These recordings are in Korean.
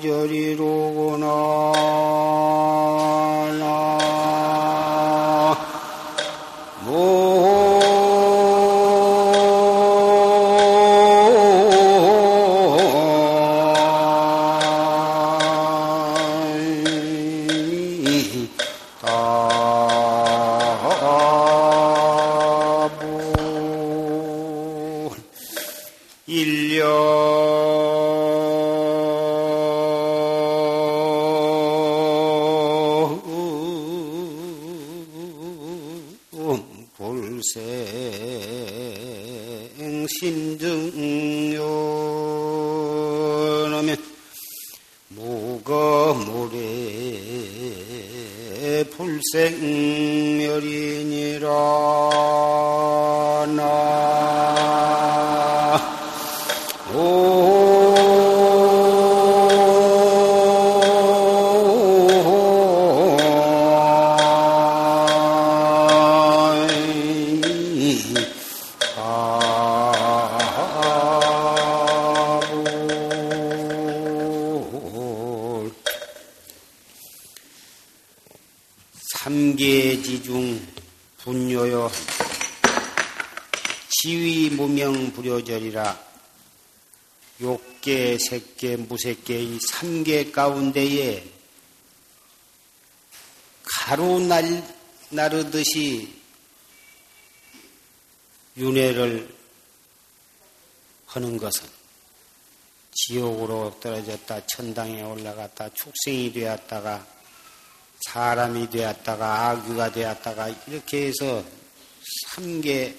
저리로구나 나모 색계, 무색계의 3계 가운데에 가루 나르듯이 윤회를 하는 것은 지옥으로 떨어졌다 천당에 올라갔다 축생이 되었다가 사람이 되었다가 악귀가 되었다가 이렇게 해서 3계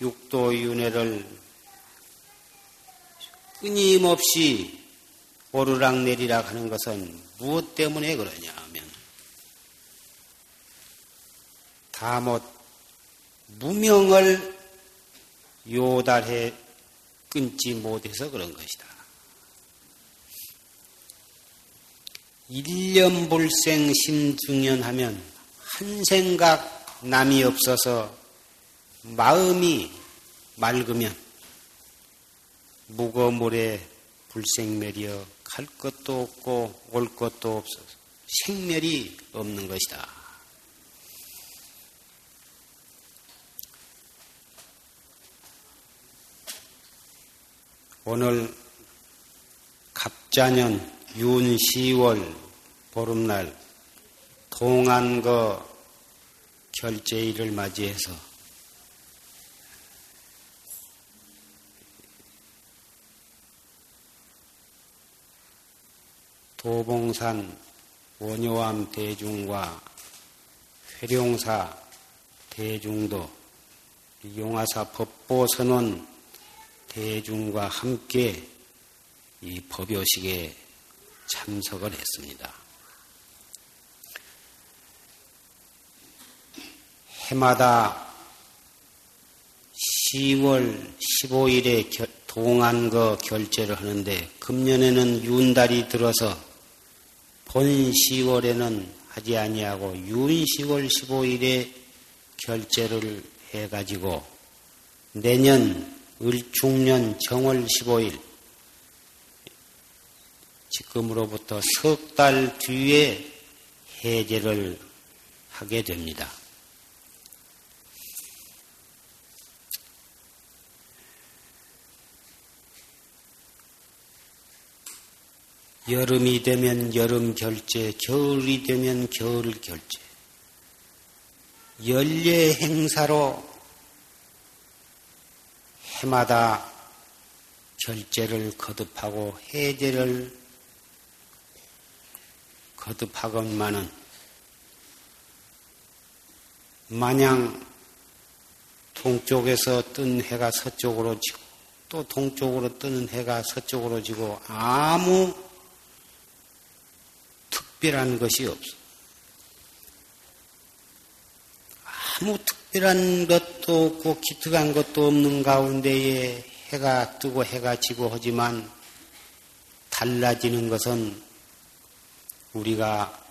육도 윤회를 끊임없이 오르락 내리락 하는 것은 무엇 때문에 그러냐 하면 다못 무명을 요달해 끊지 못해서 그런 것이다. 일념불생 신중현하면 한 생각 남이 없어서 마음이 맑으면 무거물에 불생멸이여 갈 것도 없고 올 것도 없어서 생멸이 없는 것이다. 오늘 갑자년 윤 10월 보름날 동안거 결제일을 맞이해서 도봉산 원효암 대중과 회룡사 대중도 용화사 법보선원 대중과 함께 이 법요식에 참석을 했습니다. 해마다 10월 15일에 동안거 결제를 하는데 금년에는 윤달이 들어서 본 10월에는 하지 아니하고 윤 10월 15일에 결제를 해가지고 내년 을축년 정월 15일 지금으로부터 석 달 뒤에 해제를 하게 됩니다. 여름이 되면 여름 결제, 겨울이 되면 겨울 결제. 연례 행사로 해마다 결제를 거듭하고 해제를 거듭하건만은 마냥 동쪽에서 뜬 해가 서쪽으로 지고 또 동쪽으로 뜨는 해가 서쪽으로 지고 아무 특별한 것이 없어. 아무 특별한 것도 없고 기특한 것도 없는 가운데에 해가 뜨고 해가 지고 하지만 달라지는 것은 우리가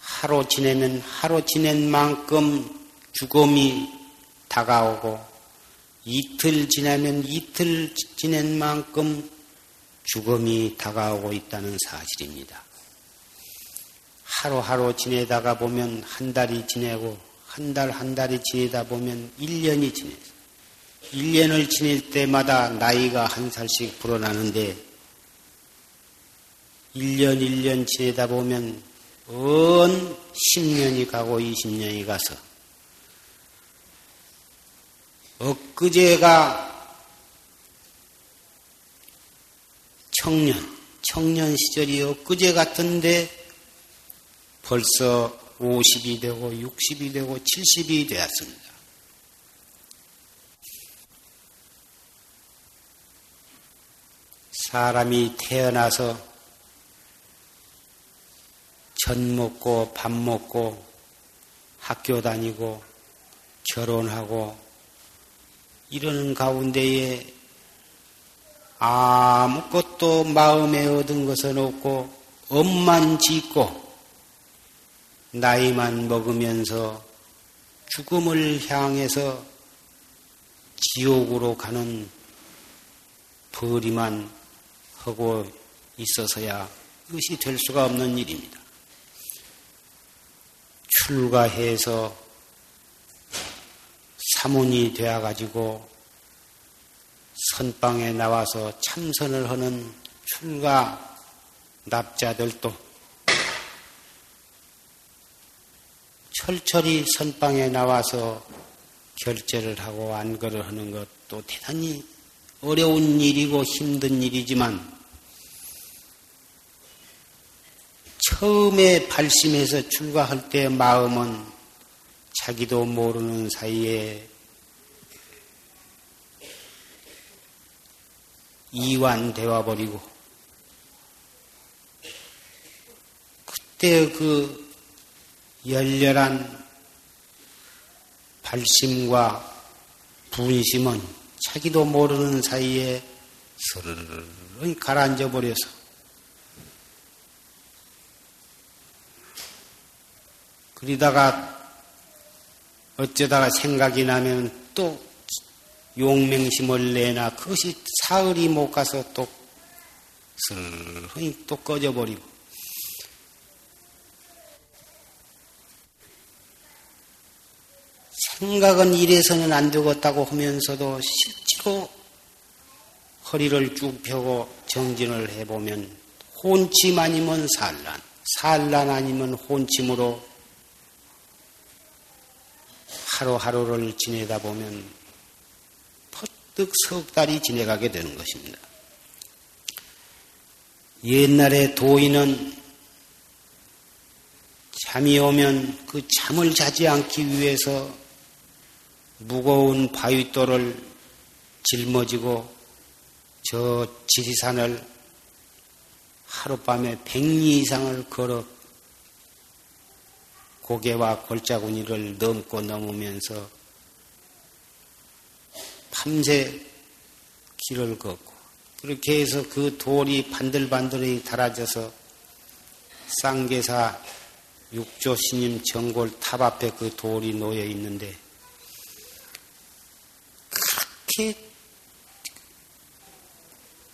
하루 지내면 하루 지낸 만큼 죽음이 다가오고 이틀 지나면 이틀 지낸 만큼 죽음이 다가오고 있다는 사실입니다. 하루하루 지내다가 보면 한 달이 지내고 한 달이 지내다 보면 1년이 지내요. 1년을 지낼 때마다 나이가 한 살씩 불어나는데 1년 지내다 보면 언 10년이 가고 20년이 가서 엊그제가 청년 시절이 엊그제 같은데 벌써 50이 되고 60이 되고 70이 되었습니다. 사람이 태어나서 젖 먹고 밥 먹고 학교 다니고 결혼하고 이러는 가운데에 아무것도 마음에 얻은 것은 없고 업만 짓고 나이만 먹으면서 죽음을 향해서 지옥으로 가는 벌이만 하고 있어서야 이것이 될 수가 없는 일입니다. 출가해서 사문이 되어가지고 선방에 나와서 참선을 하는 출가 납자들도 철철이 선방에 나와서 결제를 하고 안거를 하는 것도 대단히 어려운 일이고 힘든 일이지만 처음에 발심해서 출가할 때 마음은 자기도 모르는 사이에 이완되어 버리고 그때 그 열렬한 발심과 분심은 자기도 모르는 사이에 스르르 가라앉아 버려서 그러다가 어쩌다가 생각이 나면 또 용맹심을 내나 그것이 사흘이 못 가서 또 슬흔히 또 꺼져버리고 생각은 이래서는 안 되겠다고 하면서도 실제로 허리를 쭉 펴고 정진을 해보면 혼침 아니면 산란 아니면 혼침으로 하루하루를 지내다 보면 뜩 석 달이 지내가게 되는 것입니다. 옛날에 도인은 잠이 오면 그 잠을 자지 않기 위해서 무거운 바위돌을 짊어지고 저 지리산을 하룻밤에 100리 이상을 걸어 고개와 골짜구니를 넘으면서 밤새 길을 걷고 그렇게 해서 그 돌이 반들반들이 달아져서 쌍계사 육조 스님 정골 탑 앞에 그 돌이 놓여 있는데 그렇게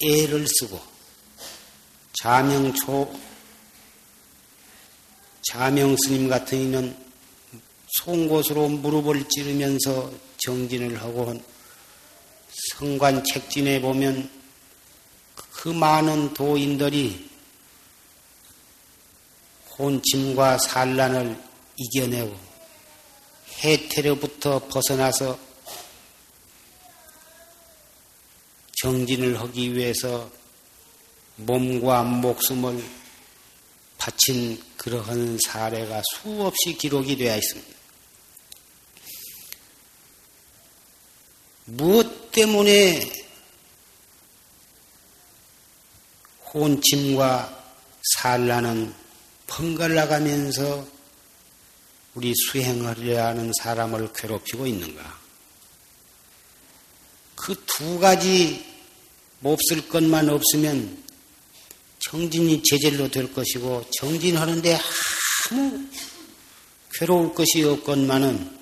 애를 쓰고 자명 스님 같은 이는 송곳으로 무릎을 찌르면서 정진을 하고 성관 책진에 보면 그 많은 도인들이 혼침과 산란을 이겨내고 해태로부터 벗어나서 정진을 하기 위해서 몸과 목숨을 바친 그러한 사례가 수없이 기록이 되어 있습니다. 무엇 때문에 혼침과 산란은 번갈아가면서 우리 수행하려 하는 사람을 괴롭히고 있는가? 그 두 가지 몹쓸 것만 없으면 정진이 제절로 될 것이고 정진하는데 아무 괴로울 것이 없건만은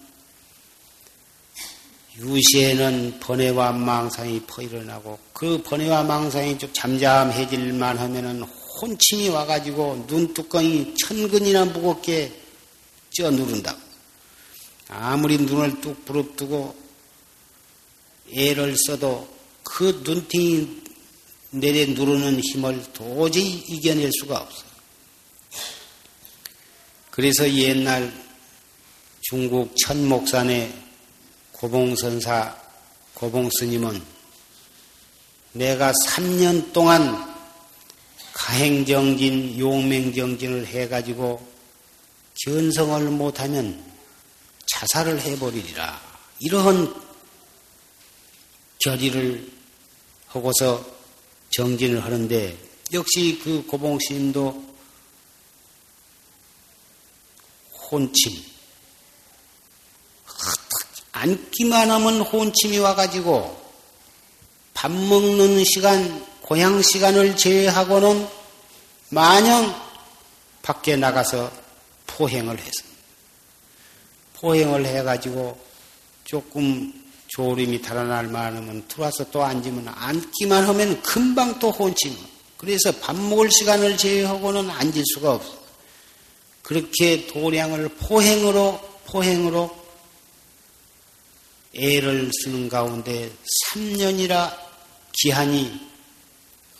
유시에는 번뇌와 망상이 퍼일어나고 그 번뇌와 망상이 좀 잠잠해질만 하면은 혼침이 와가지고 눈뚜껑이 천근이나 무겁게 쪄 누른다고. 아무리 눈을 뚝 부릅뜨고 애를 써도 그 눈팅이 내려 누르는 힘을 도저히 이겨낼 수가 없어요. 그래서 옛날 중국 천목산의 고봉선사 고봉스님은 내가 3년 동안 가행정진, 용맹정진을 해가지고 견성을 못하면 자살을 해버리리라. 이러한 결의를 하고서 정진을 하는데 역시 그 고봉스님도 혼침, 앉기만 하면 혼침이 와가지고 밥 먹는 시간, 고향 시간을 제외하고는 마냥 밖에 나가서 포행을 했습니다. 포행을 해가지고 조금 졸음이 달아날 만하면 들어와서 또 앉으면 앉기만 하면 금방 또 혼침. 그래서 밥 먹을 시간을 제외하고는 앉을 수가 없어요. 그렇게 도량을 포행으로 애를 쓰는 가운데 3년이라 기한이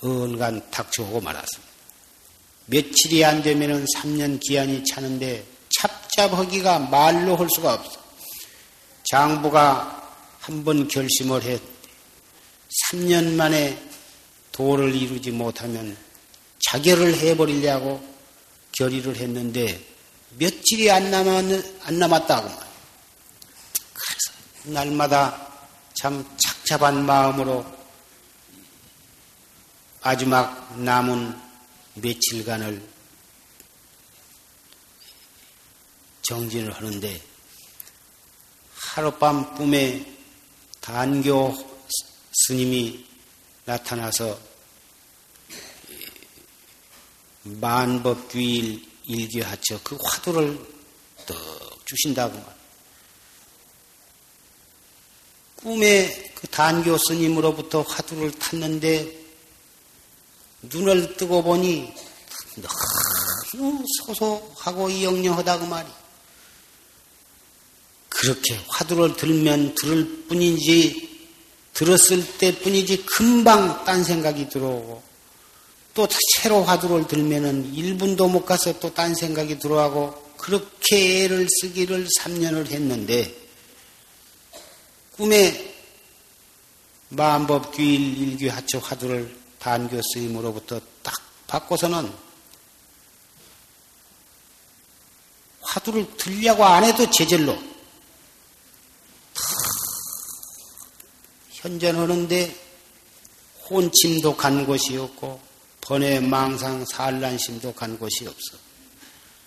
언간 닥쳐오고 말았습니다. 며칠이 안 되면 3년 기한이 차는데 찹찹하기가 말로 할 수가 없어. 장부가 한번 결심을 했대. 3년 만에 도를 이루지 못하면 자결을 해버리려고 결의를 했는데 며칠이 안 남았다고 말이에요. 그래서 날마다 참 착잡한 마음으로 마지막 남은 며칠간을 정진을 하는데 하룻밤 꿈에 단교 스님이 나타나서 만법귀일 일귀하처 그 화두를 떡 주신다고 말이에요. 꿈에 그 단교 스님으로부터 화두를 탔는데 눈을 뜨고 보니 너무 소소하고 영영하다고 말이에요. 그렇게 화두를 들면 들을 뿐인지 들었을 때뿐이지 금방 딴 생각이 들어오고 또 새로 화두를 들면은 1분도 못 가서 또 딴 생각이 들어가고 그렇게 애를 쓰기를 3년을 했는데 꿈에 만법귀일 일귀하처 화두를 단교 스님으로부터 딱 받고서는 화두를 들려고 안 해도 제절로 현전하는데 혼침도 간 곳이 없고 번뇌 망상 산란심도 간 곳이 없어.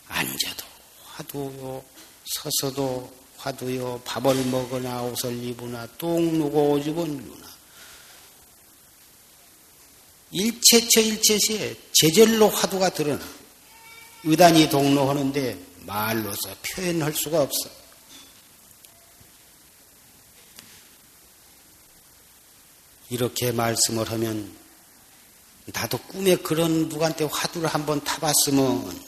앉아도 화두요, 서서도 화두요, 밥을 먹으나 옷을 입으나 똥 누고 오줌은 누나. 일체처 일체시에 제절로 화두가 드러나. 의단이 동로하는데 말로서 표현할 수가 없어. 이렇게 말씀을 하면 나도 꿈에 그런 누구한테 화두를 한번 타봤으면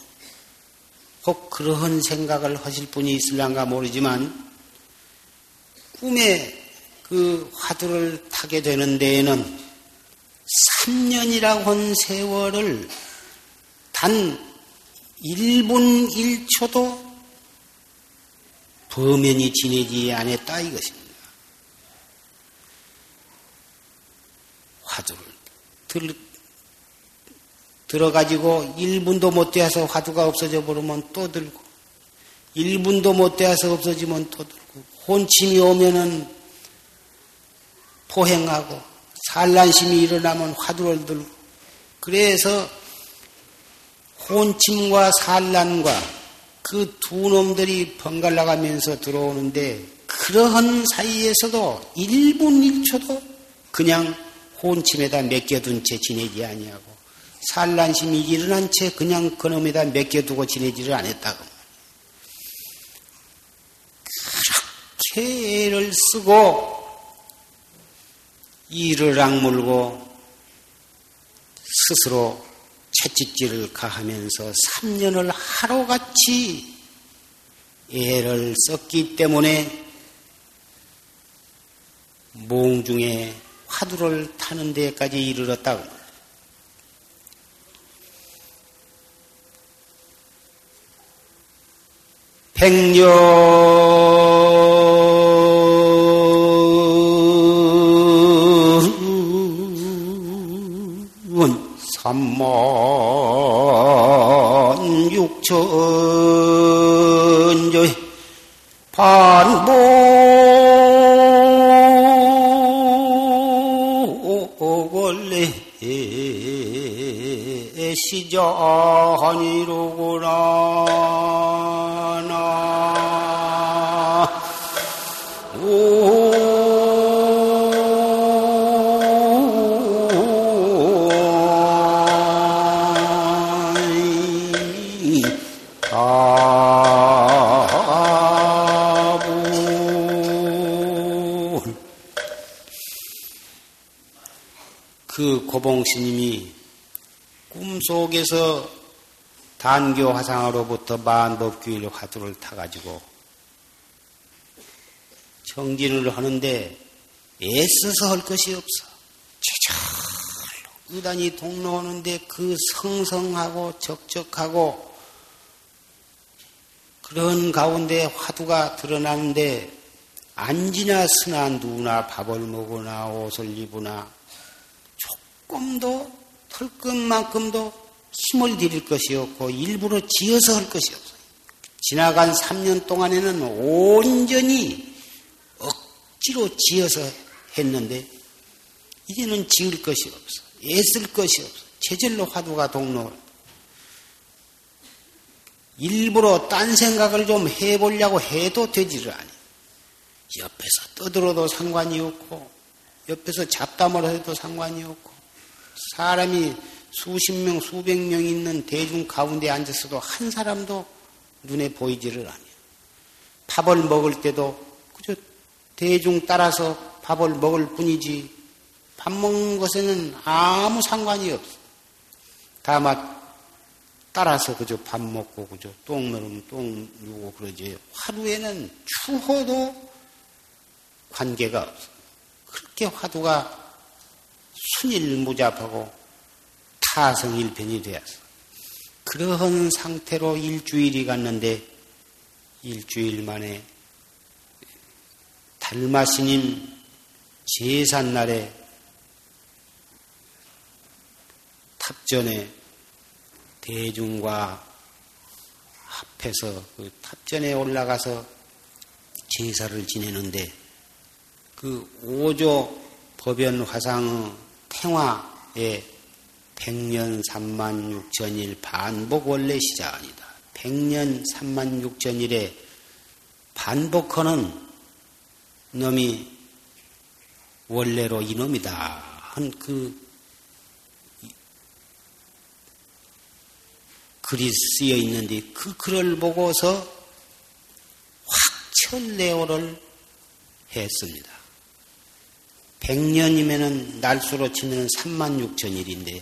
혹 그런 생각을 하실 분이 있을란가 모르지만 꿈에 그 화두를 타게 되는 데에는 3년이라고 한 세월을 단 1분 1초도 범연히 지내지 않았다 이것입니다. 화두를 들어가지고 1분도 못 되어서 화두가 없어져 버리면 또 들고 1분도 못 되어서 없어지면 또 들고 혼침이 오면은 포행하고 산란심이 일어나면 화두를 들고 그래서 혼침과 산란과 그 두 놈들이 번갈아 가면서 들어오는데 그러한 사이에서도 1분 1초도 그냥 혼침에다 맡겨둔 채 지내지 아니하고 산란심이 일어난 채 그냥 그놈에다 맡겨두고 지내지를 않았다고. 그렇게 애를 쓰고 이를 악물고 스스로 채찍질을 가하면서 3년을 하루같이 애를 썼기 때문에 몽중에 화두를 타는 데까지 이르렀다고. 백년 36,000조의 반복을 시작하니로구나. 그 고봉스님이 꿈속에서 단교화상으로부터 만법규일 화두를 타가지고 정진을 하는데 애써서 할 것이 없어. 저절로 의단이 동로오는데 그 성성하고 적적하고 그런 가운데 화두가 드러나는데 안지나 스나 누나 밥을 먹으나 옷을 입으나 조금도 털끝만큼도 힘을 들일 것이 없고 일부러 지어서 할 것이 없어요. 지나간 3년 동안에는 온전히 억지로 지어서 했는데 이제는 지을 것이 없어. 애쓸 것이 없어. 제절로 화두가 동로. 일부러 딴 생각을 좀 해보려고 해도 되지를 않아요. 옆에서 떠들어도 상관이 없고 옆에서 잡담을 해도 상관이 없고 사람이 수십 명, 수백 명 있는 대중 가운데 앉았어도 한 사람도 눈에 보이지를 않아요. 밥을 먹을 때도 그저 대중 따라서 밥을 먹을 뿐이지 밥 먹는 것에는 아무 상관이 없어요. 다만 따라서 그저 밥 먹고 그저 똥 누르면 똥 누고 그러지 하루에는 추호도 관계가 없어요. 그렇게 화두가 순일무잡하고 타성일편이 되었어. 그러한 상태로 일주일이 갔는데 일주일 만에 달마스님 제삿날에 탑전에 대중과 합해서 그 탑전에 올라가서 제사를 지내는데 그 5조 법연화상의 팽화에 100년 36,000일 반복 원래 시작 아니다. 100년 36,000일에 반복하는 놈이 원래로 이놈이다. 한 그 글이 쓰여 있는데 그 글을 보고서 확철내오를 했습니다. 100년이면은 날수로 치면 36,000일인데,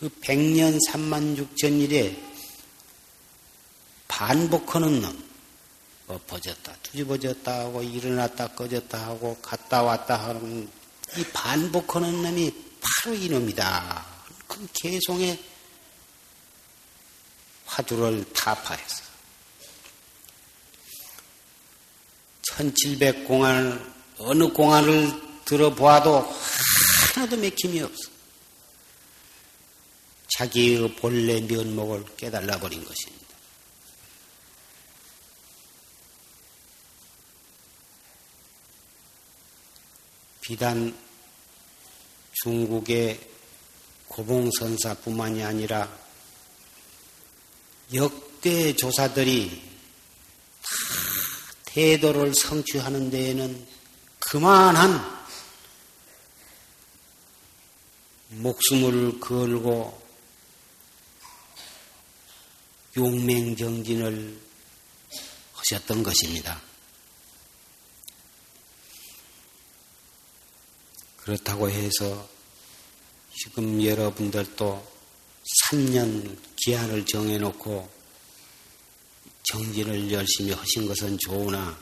그 100년 36,000일에 반복하는 놈, 엎어졌다, 뒤집어졌다 하고, 일어났다, 꺼졌다 하고, 갔다 왔다 하는, 이 반복하는 놈이 바로 이놈이다. 그 개성에 화두를 타파했어. 1700공안을, 어느 공안을 들어보아도 하나도 맥힘이 없어. 자기의 본래 면목을 깨달아버린 것입니다. 비단 중국의 고봉선사뿐만이 아니라 역대 조사들이 다 태도를 성취하는 데에는 그만한 목숨을 걸고 용맹정진을 하셨던 것입니다. 그렇다고 해서 지금 여러분들도 3년 기한을 정해놓고 정진을 열심히 하신 것은 좋으나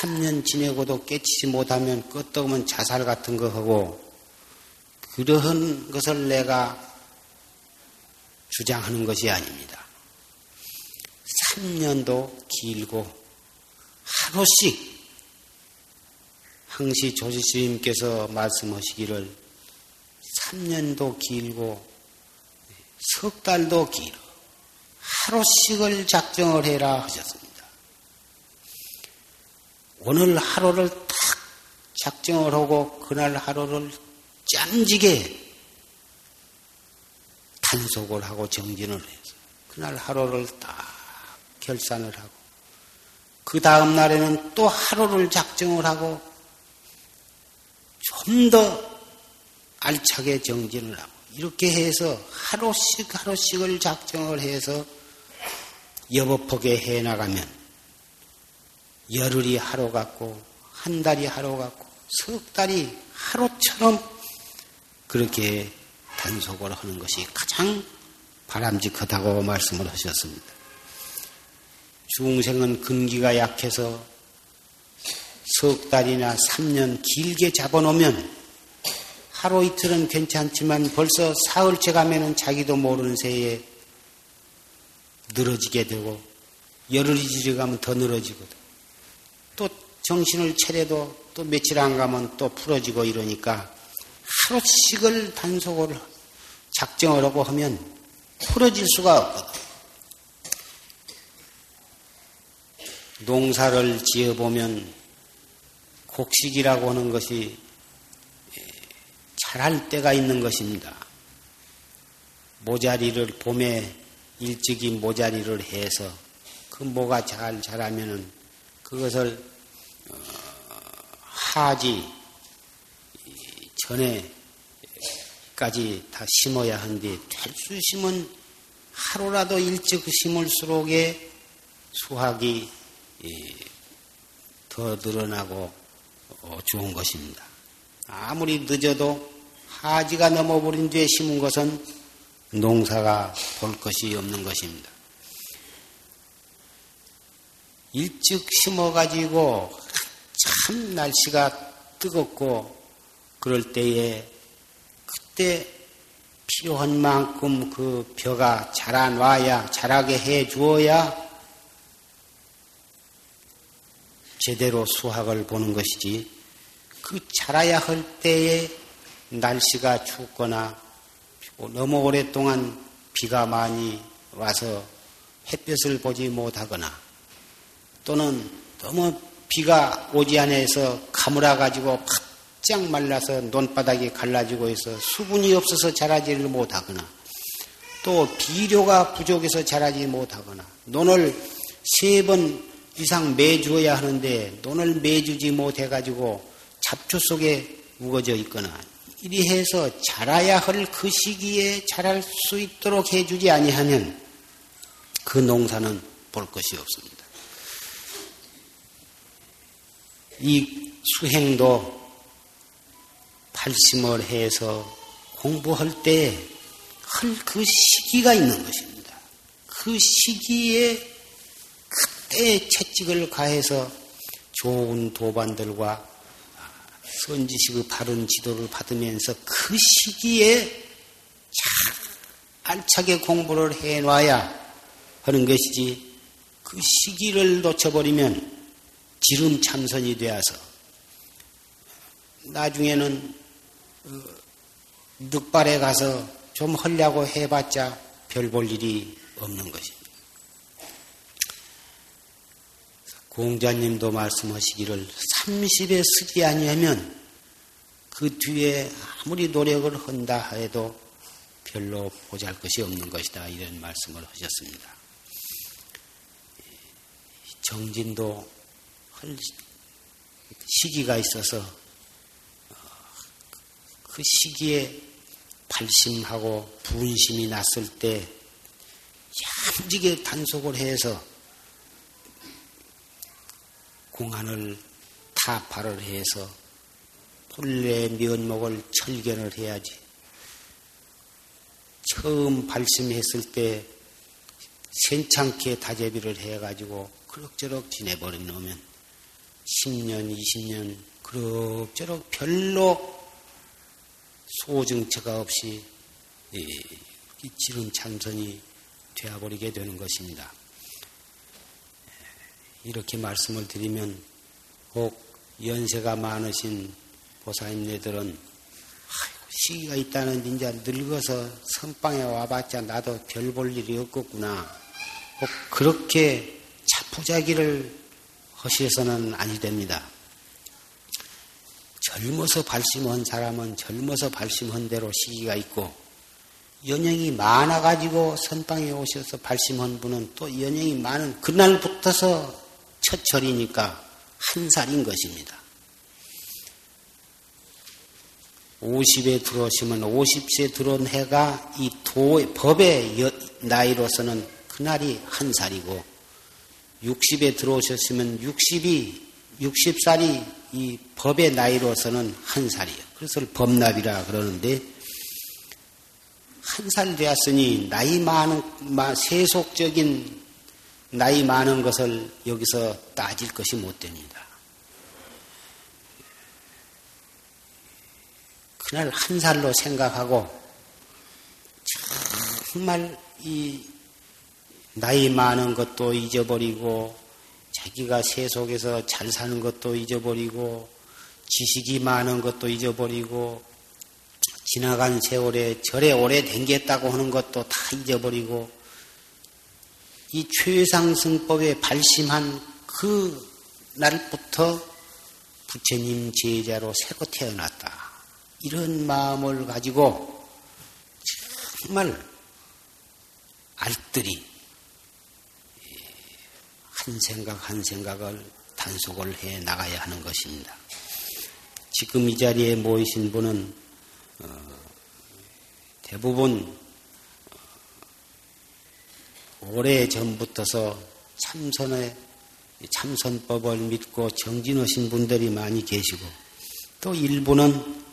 3년 지내고도 깨치지 못하면 끄떡없는 자살 같은 거 하고 그러한 것을 내가 주장하는 것이 아닙니다. 3년도 길고 하루씩 항시 조지스님께서 말씀하시기를 3년도 길고 석 달도 길어 하루씩을 작정을 해라 하셨습니다. 오늘 하루를 딱 작정을 하고 그날 하루를 짬지게 단속을 하고 정진을 해서 그날 하루를 딱 결산을 하고 그 다음 날에는 또 하루를 작정을 하고 좀 더 알차게 정진을 하고 이렇게 해서 하루씩 하루씩을 작정을 해서 여법하게 해나가면 열흘이 하루 같고 한 달이 하루 같고 석 달이 하루처럼 그렇게 단속을 하는 것이 가장 바람직하다고 말씀을 하셨습니다. 중생은 근기가 약해서 석 달이나 3년 길게 잡아놓으면 하루 이틀은 괜찮지만 벌써 사흘째 가면은 자기도 모르는 새에 늘어지게 되고 열흘이 지나가면 더 늘어지거든. 또 정신을 차려도 또 며칠 안 가면 또 풀어지고 이러니까 하루씩을 단속을 작정을 하고 하면 풀어질 수가 없거든. 농사를 지어보면 곡식이라고 하는 것이 잘할 때가 있는 것입니다. 모자리를 봄에 일찍이 모자리를 해서 그 모가 잘 자라면은 그것을 하지 전에까지 다 심어야 한데 될수 심은 하루라도 일찍 심을수록에 수확이 더 늘어나고 좋은 것입니다. 아무리 늦어도 하지가 넘어버린 뒤에 심은 것은 농사가 볼 것이 없는 것입니다. 일찍 심어가지고 참 날씨가 뜨겁고 그럴 때에 그때 필요한 만큼 그 벼가 자라놔야 자라게 해주어야 제대로 수확을 보는 것이지 그 자라야 할 때에 날씨가 춥거나 너무 오랫동안 비가 많이 와서 햇볕을 보지 못하거나 또는 너무 비가 오지 않아서 가물어가지고 바짝 말라서 논바닥이 갈라지고 해서 수분이 없어서 자라지를 못하거나 또 비료가 부족해서 자라지 못하거나 논을 3번 이상 매주어야 하는데 논을 매주지 못해가지고 잡초 속에 우거져 있거나 이리해서 자라야 할 그 시기에 자랄 수 있도록 해주지 아니하면 그 농사는 볼 것이 없습니다. 이 수행도 발심을 해서 공부할 때 할 그 시기가 있는 것입니다. 그 시기에 그때 채찍을 가해서 좋은 도반들과 선지식의 바른 지도를 받으면서 그 시기에 잘 알차게 공부를 해놔야 하는 것이지 그 시기를 놓쳐버리면 지름참선이 되어서 나중에는 늑발에 가서 좀 하려고 해봤자 별 볼 일이 없는 것입니다. 공자님도 말씀하시기를 30에 쓰지 아니하면 그 뒤에 아무리 노력을 한다 해도 별로 보잘것이 없는 것이다 이런 말씀을 하셨습니다. 정진도 할 시기가 있어서 그 시기에 발심하고 분심이 났을 때 얌지게 단속을 해서 공안을 타파를 해서 혼례의 면목을 철견을 해야지. 처음 발심했을 때 생창케 다재비를 해가지고 그럭저럭 지내버린 놈은 10년, 20년 그럭저럭 별로 소증처가 없이 이 지름창선이 되어버리게 되는 것입니다. 이렇게 말씀을 드리면 혹 연세가 많으신 보살님네들은 시기가 있다는 이제 늙어서 선방에 와봤자 나도 별 볼 일이 없겠구나. 혹 그렇게 자포자기를 하셔서는 아니 됩니다. 젊어서 발심한 사람은 젊어서 발심한 대로 시기가 있고, 연령이 많아가지고 선방에 오셔서 발심한 분은 또 연령이 많은 그날부터서 첫철이니까 한 살인 것입니다. 50에 들어오시면 50세 들어온 해가 이 도의 법의 나이로서는 그날이 한 살이고, 60에 들어오셨으면 60살이 이 법의 나이로서는 한 살이에요. 그래서 법납이라 그러는데, 한 살 되었으니 나이 많은, 세속적인 나이 많은 것을 여기서 따질 것이 못 됩니다. 그날 한 살로 생각하고, 정말 이 나이 많은 것도 잊어버리고, 자기가 세속에서 잘 사는 것도 잊어버리고, 지식이 많은 것도 잊어버리고, 지나간 세월에 절에 오래 댕겼다고 하는 것도 다 잊어버리고, 이 최상승법에 발심한 그 날부터 부처님 제자로 새로 태어났다. 이런 마음을 가지고 정말 알뜰히 한 생각 한 생각을 단속을 해 나가야 하는 것입니다. 지금 이 자리에 모이신 분은 대부분 오래전부터서 참선법을 믿고 정진하신 분들이 많이 계시고, 또 일부는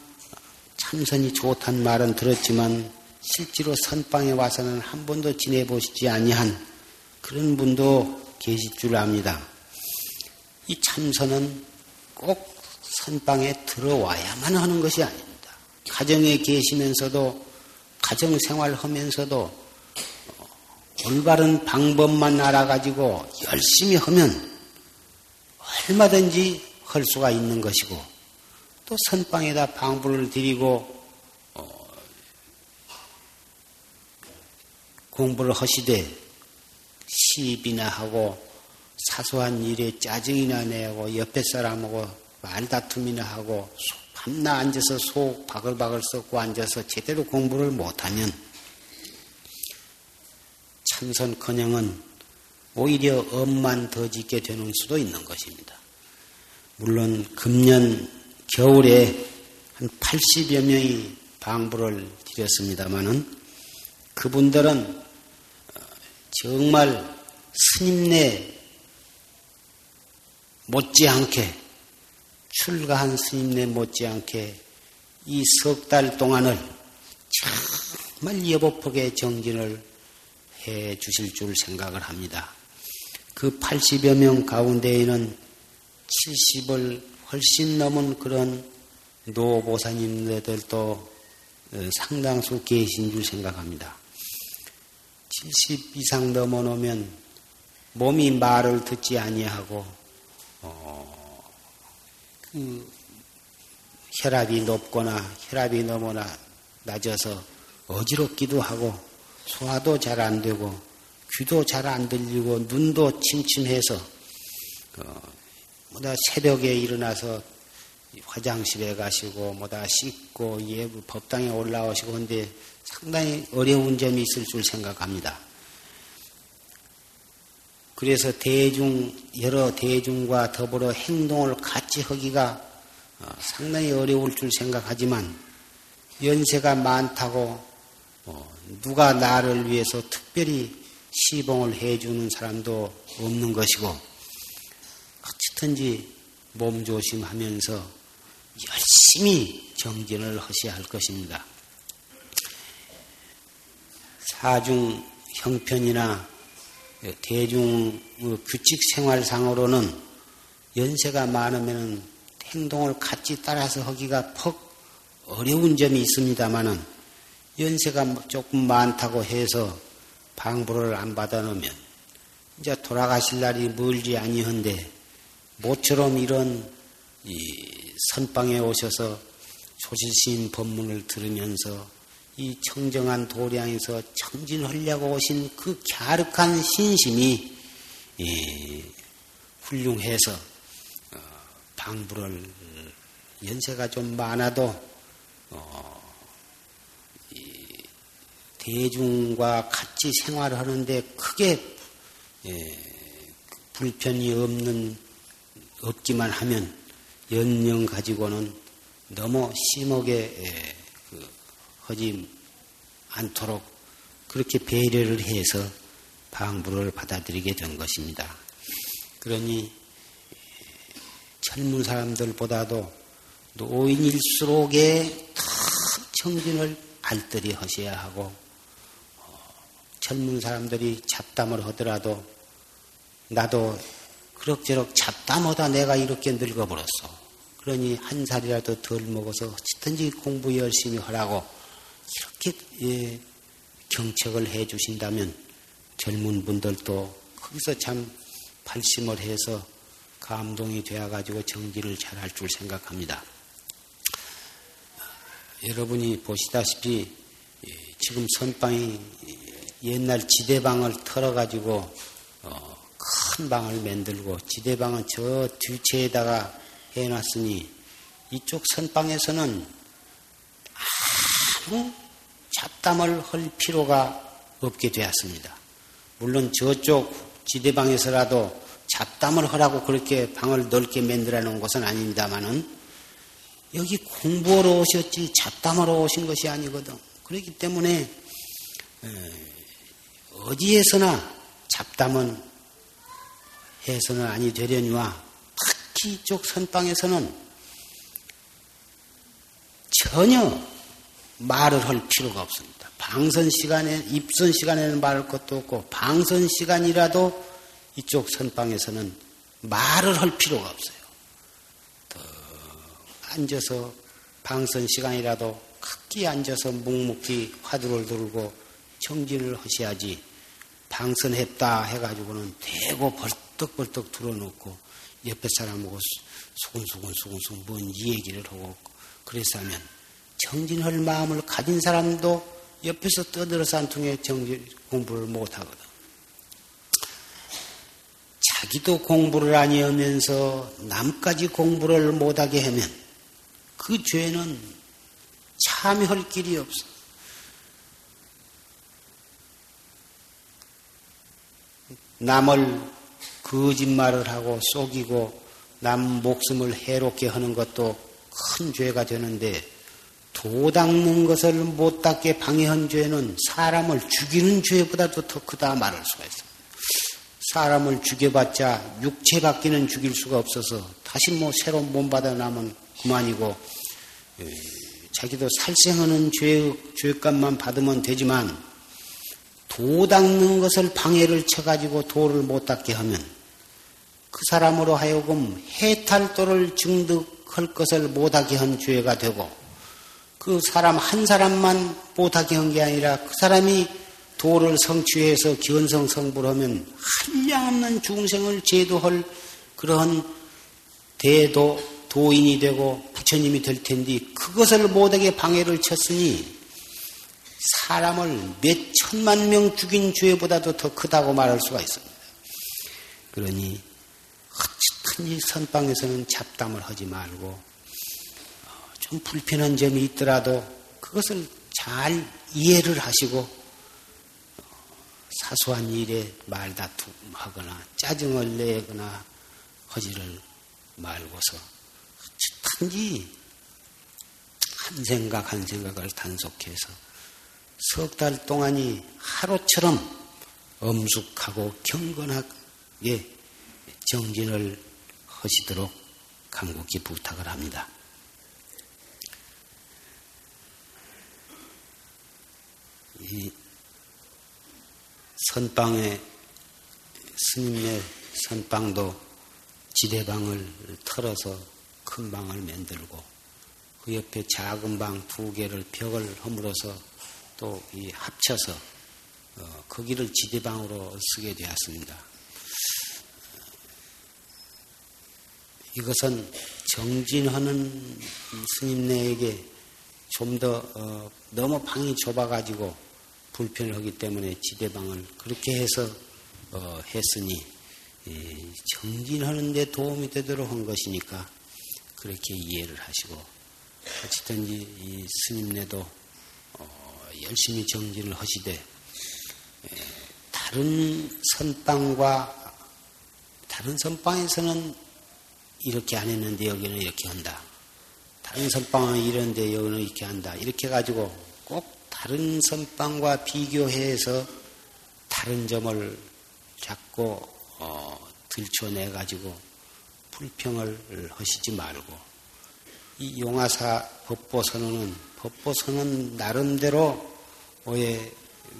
참선이 좋단 말은 들었지만 실제로 선방에 와서는 한 번도 지내보시지 아니한 그런 분도 계실 줄 압니다. 이 참선은 꼭 선방에 들어와야만 하는 것이 아닙니다. 가정에 계시면서도, 가정생활하면서도 올바른 방법만 알아가지고 열심히 하면 얼마든지 할 수가 있는 것이고, 또 선방에다 방부를 드리고 공부를 하시되 시비나 하고 사소한 일에 짜증이나 내고 옆에 사람하고 말다툼이나 하고 밤낮 앉아서 속 바글바글 썩고 앉아서 제대로 공부를 못하면 참선커녕은 오히려 업만 더 짓게 되는 수도 있는 것입니다. 물론 금년 겨울에 한 80여 명이 방부를 드렸습니다마는, 그분들은 정말 스님네 못지않게, 출가한 스님네 못지않게 이 석 달 동안을 정말 여법하게 정진을 해 주실 줄 생각을 합니다. 그 80여 명 가운데에는 70을 훨씬 넘은 그런 노보사님들도 상당수 계신 줄 생각합니다. 70 이상 넘어놓으면 몸이 말을 듣지 아니하고 혈압이 높거나 혈압이 너무나 낮아서 어지럽기도 하고, 소화도 잘 안 되고, 귀도 잘 안 들리고, 눈도 침침해서 뭐다 새벽에 일어나서 화장실에 가시고, 뭐다 씻고, 법당에 올라오시고 하는데 상당히 어려운 점이 있을 줄 생각합니다. 그래서 여러 대중과 더불어 행동을 같이 하기가 상당히 어려울 줄 생각하지만, 연세가 많다고 누가 나를 위해서 특별히 시봉을 해주는 사람도 없는 것이고, 어쨌든지 몸조심하면서 열심히 정진을 하셔야 할 것입니다. 사중 형편이나 대중 규칙 생활상으로는 연세가 많으면 행동을 같이 따라서 하기가 퍽 어려운 점이 있습니다만은 연세가 조금 많다고 해서 방부를 안 받아놓으면 이제 돌아가실 날이 멀지 아니한데 모처럼 이런 이 선방에 오셔서 조실시인 법문을 들으면서 이 청정한 도량에서 정진하려고 오신 그 갸륵한 신심이 훌륭해서 방부를 연세가 좀 많아도 대중과 같이 생활하는데 크게 불편이 없기만 하면 연령 가지고는 너무 심하게 하지 않도록 그렇게 배려를 해서 방부를 받아들이게 된 것입니다. 그러니 젊은 사람들보다도 노인일수록에 더 정진을 알뜰히 하셔야 하고 젊은 사람들이 잡담을 하더라도 나도 그럭저럭 잡담하다 내가 이렇게 늙어버렸어. 그러니 한 살이라도 덜 먹어서 어쨌든지 공부 열심히 하라고 이렇게 경책을 해 주신다면 젊은 분들도 거기서 참 발심을 해서 감동이 되어가지고 정진을 잘할 줄 생각합니다. 여러분이 보시다시피 지금 선방이 옛날 지대방을 털어가지고 큰 방을 만들고 지대방은 저 뒤채에다가 해놨으니 이쪽 선방에서는 아무 잡담을 할 필요가 없게 되었습니다. 물론 저쪽 지대방에서라도 잡담을 하라고 그렇게 방을 넓게 만들어 놓은 것은 아닙니다만은 여기 공부하러 오셨지 잡담하러 오신 것이 아니거든. 그렇기 때문에 어디에서나 잡담은 해서는 아니 되려니와 특히 이쪽 선방에서는 전혀 말을 할 필요가 없습니다. 방선 시간에, 입선 시간에는 말할 것도 없고 방선 시간이라도 이쪽 선방에서는 말을 할 필요가 없어요. 앉아서 방선 시간이라도 각기 앉아서 묵묵히 화두를 들고 정진을 하셔야지 방선했다 해가지고는 대고 벌떡벌떡 들어놓고 옆에 사람하고 수근수근 뭔 이 얘기를 하고 그래서 하면 정진할 마음을 가진 사람도 옆에서 떠들어서 한 통에 정진 공부를 못하거든. 자기도 공부를 아니하면서 남까지 공부를 못하게 하면 그 죄는 참여할 길이 없어. 남을 거짓말을 하고 속이고 남 목숨을 해롭게 하는 것도 큰 죄가 되는데 도 닦는 것을 못 닦게 방해한 죄는 사람을 죽이는 죄보다도 더 크다 말할 수가 있어. 사람을 죽여봤자 육체 밖에는 죽일 수가 없어서 다시 뭐 새로운 몸 받아나면 그만이고 자기도 살생하는 죄값만 받으면 되지만 도 닦는 것을 방해를 쳐가지고 도를 못 닦게 하면 그 사람으로 하여금 해탈도를 증득할 것을 못하게 한 죄가 되고 그 사람 한 사람만 못하게 한 게 아니라 그 사람이 도를 성취해서 견성성불하면 한량없는 중생을 제도할 그러한 대도 도인이 되고 부처님이 될 텐데 그것을 못하게 방해를 쳤으니 사람을 몇 천만 명 죽인 죄보다도 더 크다고 말할 수가 있습니다. 그러니 어쨌든지 선방에서는 잡담을 하지 말고 좀 불편한 점이 있더라도 그것을 잘 이해를 하시고 사소한 일에 말다툼하거나 짜증을 내거나 하지를 말고서 단지 한 생각 한 생각을 단속해서 석 달 동안이 하루처럼 엄숙하고 경건하게 정진을 하시도록 간곡히 부탁을 합니다. 이 선방의 스님의 선방도 지대방을 털어서 큰 방을 만들고 그 옆에 작은 방 두 개를 벽을 허물어서 또 이 합쳐서 거기를 지대방으로 쓰게 되었습니다. 이것은 정진하는 스님네에게 좀 더 너무 방이 좁아가지고 불편하기 때문에 지대방을 그렇게 해서 했으니 정진하는 데 도움이 되도록 한 것이니까 그렇게 이해를 하시고 어쨌든지 이 스님네도 열심히 정진을 하시되 다른 선방과 다른 선방에서는 이렇게 안 했는데 여기는 이렇게 한다. 다른 선방은 이런데 여기는 이렇게 한다. 이렇게 가지고 꼭 다른 선방과 비교해서 다른 점을 자꾸 들춰내 가지고 불평을 하시지 말고 이 용화사 법보선언은 나름대로의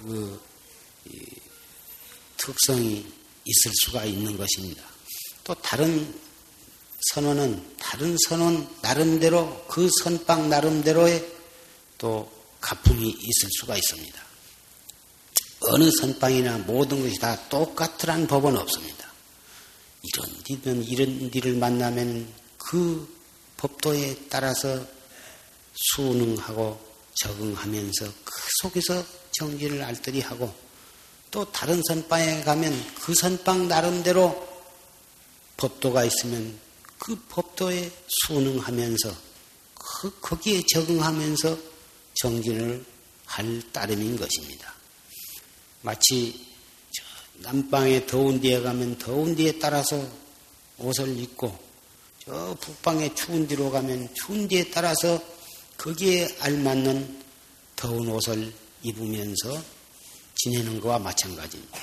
그 특성이 있을 수가 있는 것입니다. 또 다른 선언은 다른 선언 나름대로 그 선방 나름대로의 또 가풍이 있을 수가 있습니다. 어느 선방이나 모든 것이 다 똑같으란 법은 없습니다. 이런 일을 만나면 그 법도에 따라서 수능하고 적응하면서 그 속에서 정진을 알뜰히 하고 또 다른 선방에 가면 그 선방 나름대로 법도가 있으면 그 법도에 순응하면서 거기에 적응하면서 정진을 할 따름인 것입니다. 마치 남방에 더운 데에 가면 더운 데에 따라서 옷을 입고 저 북방에 추운 데로 가면 추운 데에 따라서 거기에 알맞는 더운 옷을 입으면서 지내는 것과 마찬가지입니다.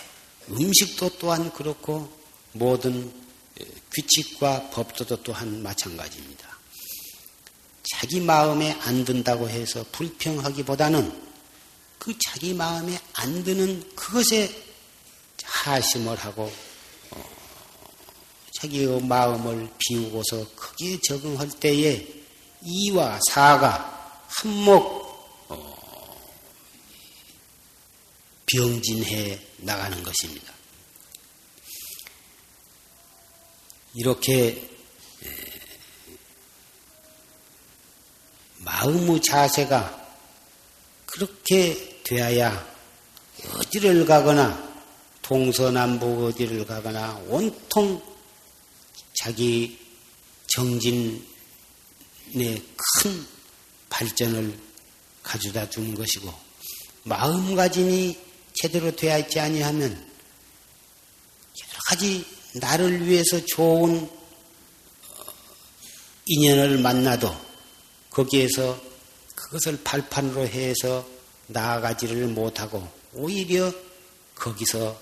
음식도 또한 그렇고 모든 규칙과 법도도 또한 마찬가지입니다. 자기 마음에 안 든다고 해서 불평하기보다는 그 자기 마음에 안 드는 그것에 하심을 하고 자기의 마음을 비우고서 거기에 적응할 때에 이와 사가 한몫 병진해 나가는 것입니다. 이렇게 마음의 자세가 그렇게 되어야 어디를 가거나 동서남북 어디를 가거나 온통 자기 정진의 큰 발전을 가져다 주는 것이고 마음가짐이 제대로 되어 있지 아니하면 여러 가지 나를 위해서 좋은 인연을 만나도 거기에서 그것을 발판으로 해서 나아가지를 못하고 오히려 거기서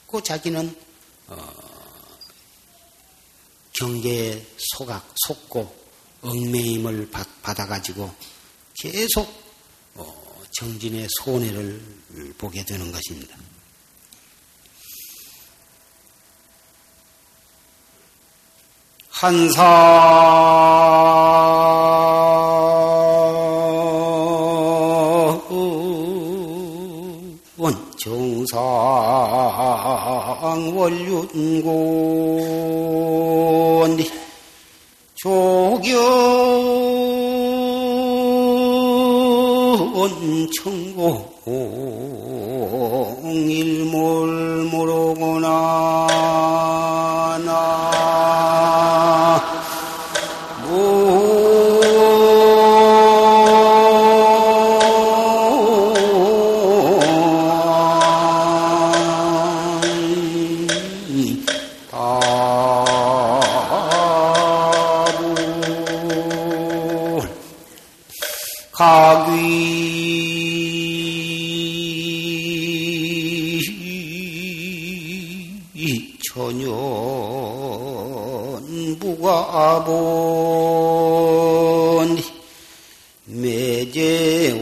자꾸 자기는 경계에 속고 얽매임을 받아가지고 계속 정진의 손해를 보게 되는 것입니다. 한사 정상월륜군 조견천공일몰모로구나 아본 매제옴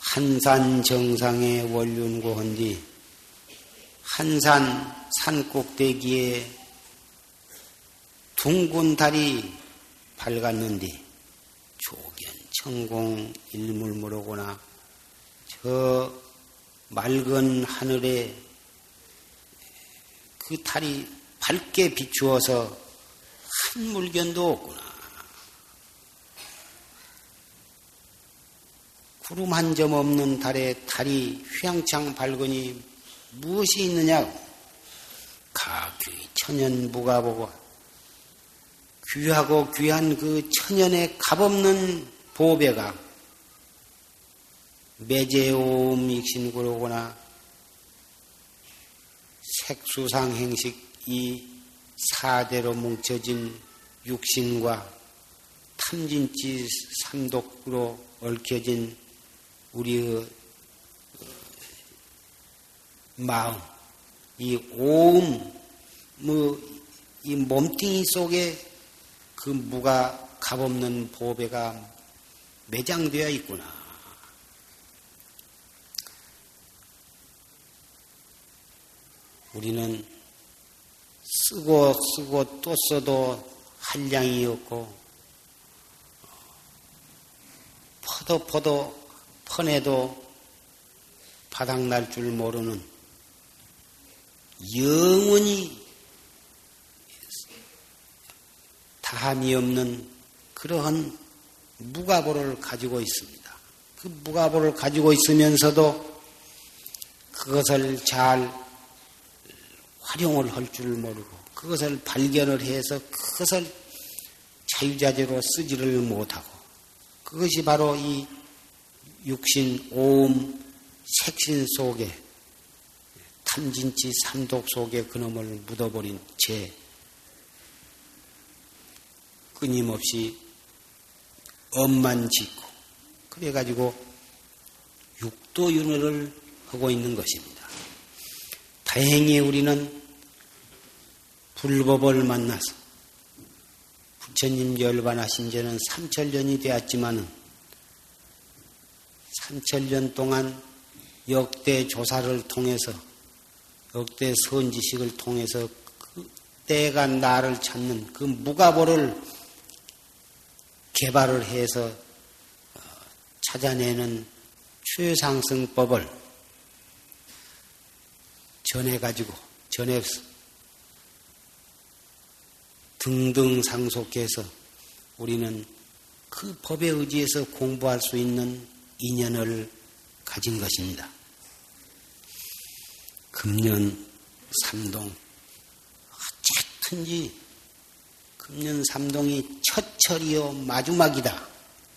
한산 정상에 원륜고헌디 한산 산꼭대기에 둥근 달이 밝았는디 조견 천공 일물무로구나. 저 맑은 하늘에 그 달이 밝게 비추어서 한 물견도 없구나. 구름 한 점 없는 달에 달이 휘황창 밝으니 무엇이 있느냐? 가귀 천연부가 보고 귀하고 귀한 그 천연의 값없는 보배가 매제오음 익신구로구나. 색수상 행식 이 사대로 뭉쳐진 육신과 탐진치 삼독으로 얽혀진 우리의 마음, 이 오음의 이 몸뚱이 속에 그 무가 값없는 보배가 매장되어 있구나. 우리는 쓰고 쓰고 또 써도 한량이 없고 퍼도 퍼내도 바닥날 줄 모르는 영원히 다함이 없는 그러한 무가보를 가지고 있습니다. 그 무가보를 가지고 있으면서도 그것을 잘 활용을 할 줄 모르고 그것을 발견을 해서 그것을 자유자재로 쓰지를 못하고 그것이 바로 이 육신, 오음, 색신 속에 탐진치 삼독 속에 그놈을 묻어버린 죄 끊임없이 엄만 짓고 그래가지고 육도윤회를 하고 있는 것입니다. 다행히 우리는 불법을 만나서 부처님 열반하신 지는 3000년이 되었지만은 3000년 동안 역대 조사를 통해서 역대 선지식을 통해서 그때가 나를 찾는 그 무가보를 개발을 해서 찾아내는 최상승법을 전해 등등 상속해서 우리는 그 법에 의지해서 공부할 수 있는 인연을 가진 것입니다. 금년 삼동 어쨌든지 금년 삼동이 첫철이요 마지막이다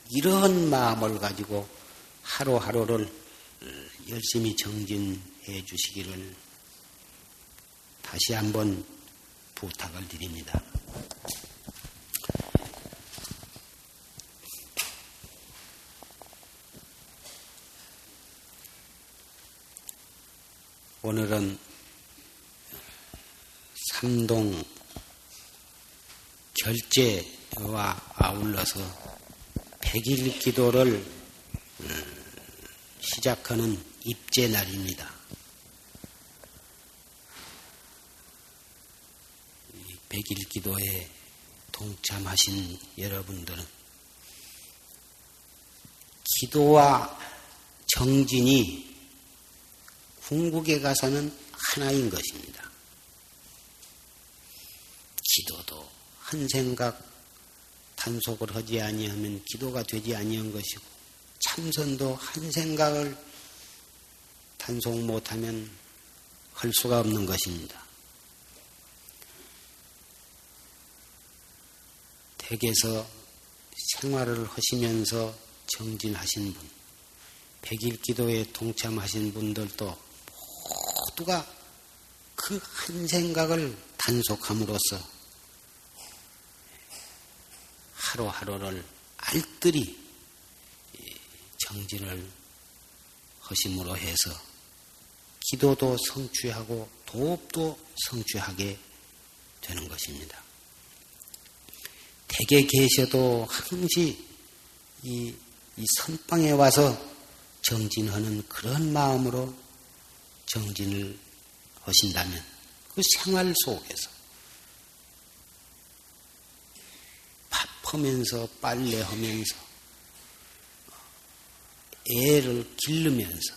이런 마음을 가지고 하루하루를 열심히 정진해 주시기를 다시 한번 부탁을 드립니다. 오늘은 삼동 결제와 아울러서 100일 기도를 시작하는 입제날입니다. 100일 기도에 동참하신 여러분들은 기도와 정진이 궁극에 가서는 하나인 것입니다. 기도도 한 생각 단속을 하지 아니하면 기도가 되지 아니한 것이고 참선도 한 생각을 단속 못하면 할 수가 없는 것입니다. 댁에서 생활을 하시면서 정진하신 분, 100일 기도에 동참하신 분들도 모두가 그 한 생각을 단속함으로써 하루하루를 알뜰히 정진을 하심으로 해서 기도도 성취하고 도업도 성취하게 되는 것입니다. 댁에 계셔도 항시 이 선방에 와서 정진하는 그런 마음으로 정진을 하신다면 그 생활 속에서 밥하면서 빨래하면서 애를 기르면서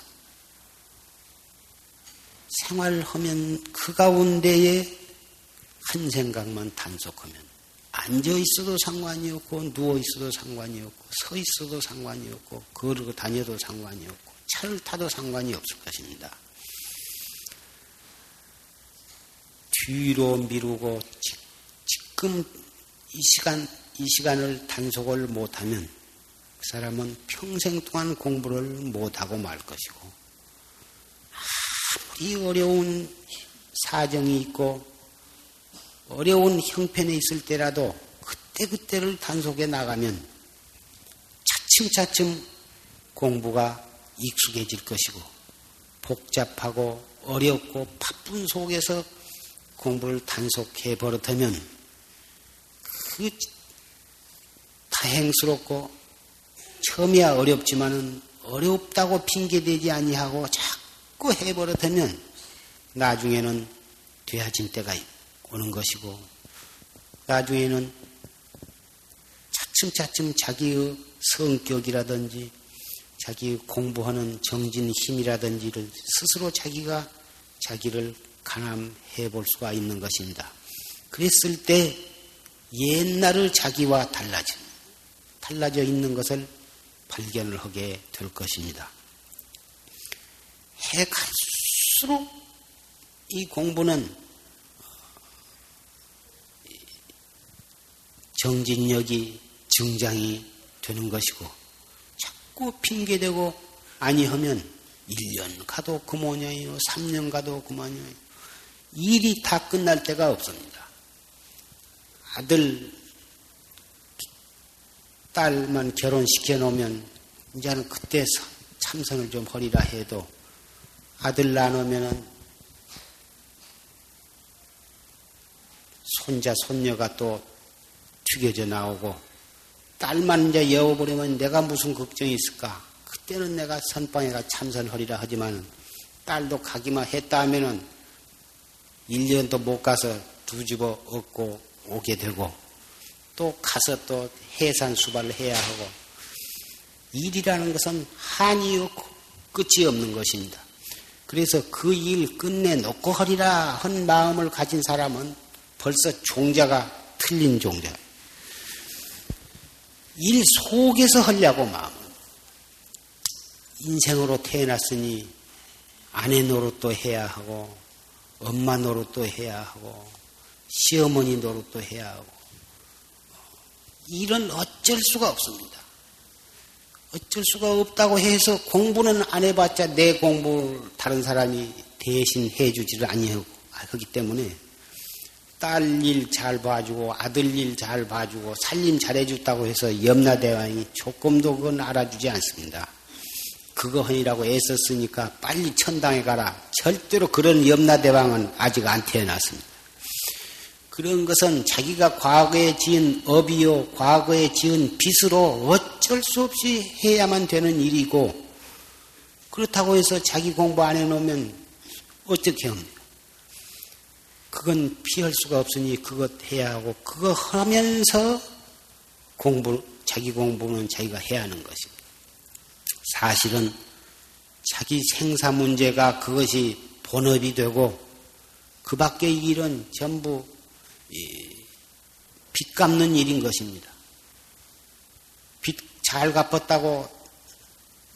생활하면 그 가운데에 한 생각만 단속하면 앉아있어도 상관이 없고 누워있어도 상관이 없고 서있어도 상관이 없고 걸으고 다녀도 상관이 없고 차를 타도 상관이 없을 것입니다. 뒤로 미루고 지금 이 시간을 단속을 못하면 그 사람은 평생 동안 공부를 못하고 말 것이고 아무리 어려운 사정이 있고 어려운 형편에 있을 때라도 그때그때를 단속해 나가면 차츰차츰 공부가 익숙해질 것이고 복잡하고 어렵고 바쁜 속에서 공부를 단속해 버릇하면 그 다행스럽고 처음이야 어렵지만은 어렵다고 핑계대지 아니하고 자꾸 해 버릇하면 나중에는 되어진 때가 오는 것이고 나중에는 차츰차츰 자기의 성격이라든지 자기 공부하는 정진 힘이라든지를 스스로 자기를 가늠해 볼 수가 있는 것입니다. 그랬을 때 옛날을 자기와 달라져 있는 것을 발견을 하게 될 것입니다. 해 갈수록 이 공부는 정진력이 증장이 되는 것이고 자꾸 핑계대고 아니하면 1년 가도 그만이에요. 3년 가도 그만이에요. 일이 다 끝날 때가 없습니다. 아들, 딸만 결혼시켜 놓으면 이제는 그때 참선을 좀 허리라 해도 아들 낳으면은 손자, 손녀가 또 죽여져 나오고 딸만 이제 여워버리면 내가 무슨 걱정이 있을까? 그때는 내가 선방에 가 참선허리라 하지만 딸도 가기만 했다 하면은 1년도 못 가서 두집어 얻고 오게 되고 또 가서 또 해산수발을 해야 하고 일이라는 것은 한이 없고 끝이 없는 것입니다. 그래서 그 일 끝내놓고 허리라 한 마음을 가진 사람은 벌써 종자가 틀린 종자. 일 속에서 하려고 마음은 인생으로 태어났으니 아내 노릇도 해야 하고 엄마 노릇도 해야 하고 시어머니 노릇도 해야 하고 일은 어쩔 수가 없습니다. 어쩔 수가 없다고 해서 공부는 안 해봤자 내 공부를 다른 사람이 대신 해주지를 아니하기 때문에 딸 일 잘 봐주고 아들 일 잘 봐주고 살림 잘해줬다고 해서 염라대왕이 조금도 그건 알아주지 않습니다. 그거 하느라고 애썼으니까 빨리 천당에 가라. 절대로 그런 염라대왕은 아직 안 태어났습니다. 그런 것은 자기가 과거에 지은 업이요 과거에 지은 빚으로 어쩔 수 없이 해야만 되는 일이고 그렇다고 해서 자기 공부 안 해놓으면 어떻게 합니까? 그건 피할 수가 없으니 그것 해야 하고 그거 하면서 자기 공부는 자기가 해야 하는 것입니다. 사실은 자기 생사 문제가 그것이 본업이 되고 그 밖의 일은 전부 빚 갚는 일인 것입니다. 빚 잘 갚았다고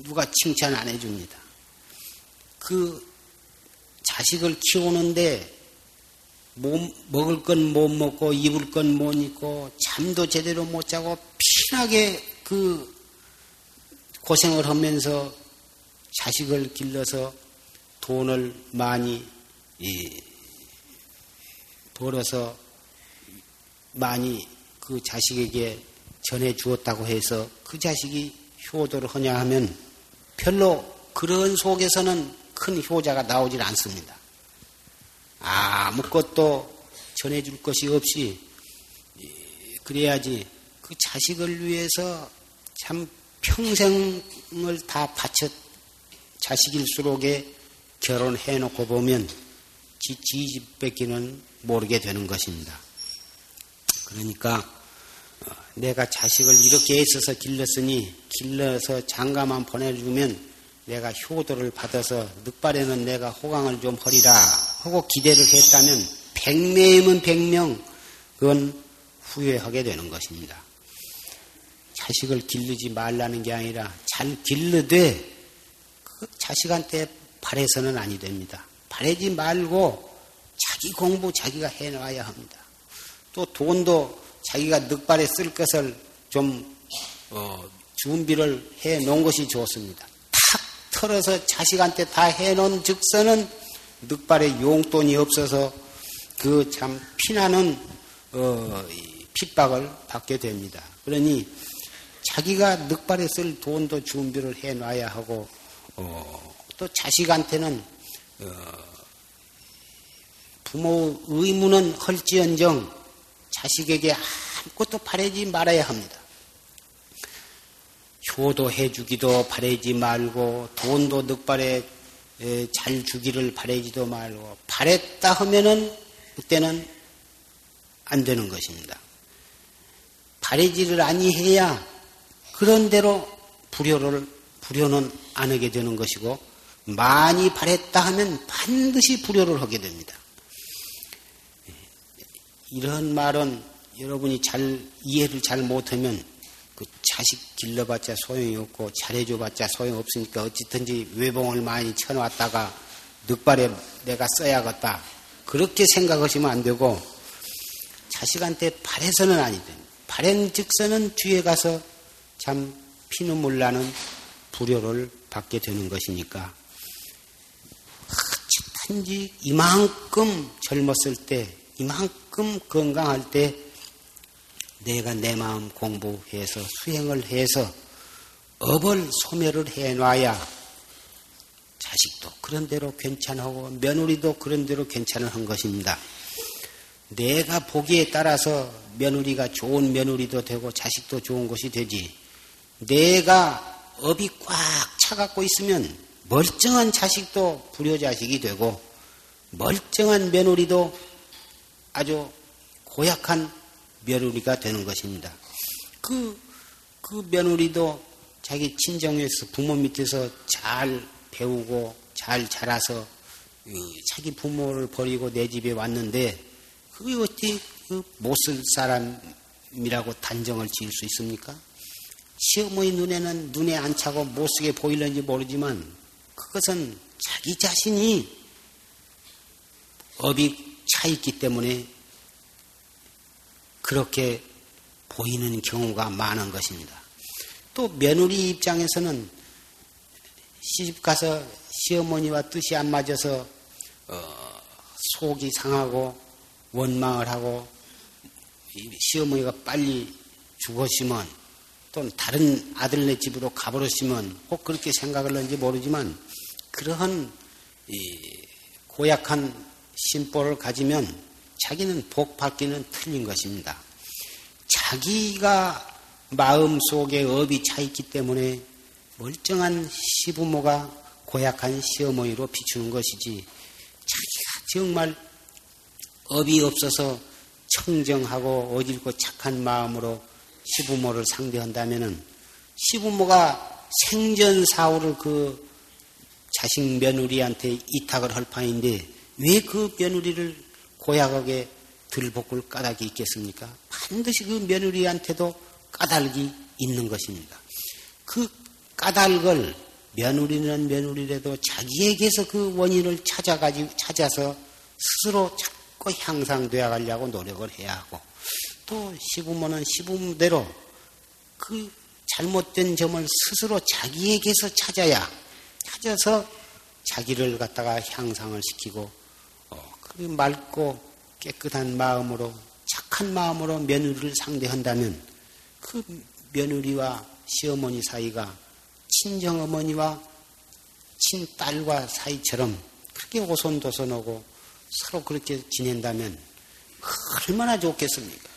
누가 칭찬 안 해줍니다. 그 자식을 키우는데 먹을 건 못 먹고 입을 건 못 입고 잠도 제대로 못 자고 피나게 그 고생을 하면서 자식을 길러서 돈을 많이 벌어서 많이 그 자식에게 전해 주었다고 해서 그 자식이 효도를 하냐 하면 별로 그런 속에서는 큰 효자가 나오질 않습니다. 아무것도 전해 줄 것이 없이 그래야지 그 자식을 위해서 참 평생을 다 바쳤 자식일수록에 결혼해 놓고 보면 지지집밖에는 모르게 되는 것입니다. 그러니까 내가 자식을 이렇게 애써서 길렀으니 길러서 장가만 보내주면 내가 효도를 받아서 늑발에는 내가 호강을 좀 허리라 하고 기대를 했다면 100명이면 100명 그건 후회하게 되는 것입니다. 자식을 기르지 말라는 게 아니라 잘 기르되 그 자식한테 바래서는 아니 됩니다. 바래지 말고 자기 공부 자기가 해놔야 합니다. 또 돈도 자기가 늑발에 쓸 것을 좀 준비를 해놓은 것이 좋습니다. 탁 털어서 자식한테 다 해놓은 즉서는 늑발에 용돈이 없어서 그 참 피나는 핍박을 받게 됩니다. 그러니 자기가 늑발에 쓸 돈도 준비를 해놔야 하고 또 자식한테는 부모 의무는 헐지언정 자식에게 아무것도 바라지 말아야 합니다. 효도해 주기도 바라지 말고 돈도 늑발에 잘 주기를 바라지도 말고 바랬다 하면은 그때는 안 되는 것입니다. 바라지를 아니해야 그런 대로 불효는 안 하게 되는 것이고 많이 바랬다 하면 반드시 불효를 하게 됩니다. 이런 말은 여러분이 잘 이해를 잘 못하면 그 자식 길러봤자 소용이 없고 잘해줘봤자 소용없으니까 어쨌든지 외봉을 많이 쳐놨다가 늑발에 내가 써야겠다 그렇게 생각하시면 안 되고 자식한테 바래서는 아니 됩니다. 바랜 즉서는 뒤에 가서 참 피눈물 나는 불효를 받게 되는 것이니까 어쨌든지 이만큼 젊었을 때 이만큼 건강할 때 내가 내 마음 공부해서 수행을 해서 업을 소멸을 해놔야 자식도 그런 대로 괜찮고 며느리도 그런 대로 괜찮은 한 것입니다. 내가 보기에 따라서 며느리가 좋은 며느리도 되고 자식도 좋은 것이 되지 내가 업이 꽉 차갖고 있으면 멀쩡한 자식도 불효자식이 되고 멀쩡한 며느리도 아주 고약한 며느리가 되는 것입니다. 그 며느리도 자기 친정에서 부모 밑에서 잘 배우고 잘 자라서 자기 부모를 버리고 내 집에 왔는데 그게 어찌 못쓸 사람이라고 단정을 지을 수 있습니까? 시어머니 눈에는 눈에 안 차고 못쓰게 보이는지 모르지만 그것은 자기 자신이 업이 차있기 때문에 그렇게 보이는 경우가 많은 것입니다. 또 며느리 입장에서는 시집가서 시어머니와 뜻이 안 맞아서 속이 상하고 원망을 하고 시어머니가 빨리 죽었으면 또는 다른 아들네 집으로 가버렸으면 혹 그렇게 생각을 하는지 모르지만 그러한 고약한 심보를 가지면 자기는 복 받기는 틀린 것입니다. 자기가 마음속에 업이 차있기 때문에 멀쩡한 시부모가 고약한 시어머니로 비추는 것이지 자기가 정말 업이 없어서 청정하고 어질고 착한 마음으로 시부모를 상대한다면은 시부모가 생전사후를 그 자식 며느리한테 이탁을 할 판인데 왜 그 며느리를 고약하게 들볶을 까닭이 있겠습니까? 반드시 그 며느리한테도 까닭이 있는 것입니다. 그 까닭을 며느리는 며느리라도 자기에게서 그 원인을 찾아서 스스로 자꾸 향상되어 가려고 노력을 해야 하고 또 시부모는 시부모대로 그 잘못된 점을 스스로 자기에게서 찾아서 자기를 갖다가 향상을 시키고 맑고 깨끗한 마음으로 착한 마음으로 며느리를 상대한다면 그 며느리와 시어머니 사이가 친정어머니와 친딸과 사이처럼 그렇게 오손도손하고 서로 그렇게 지낸다면 얼마나 좋겠습니까?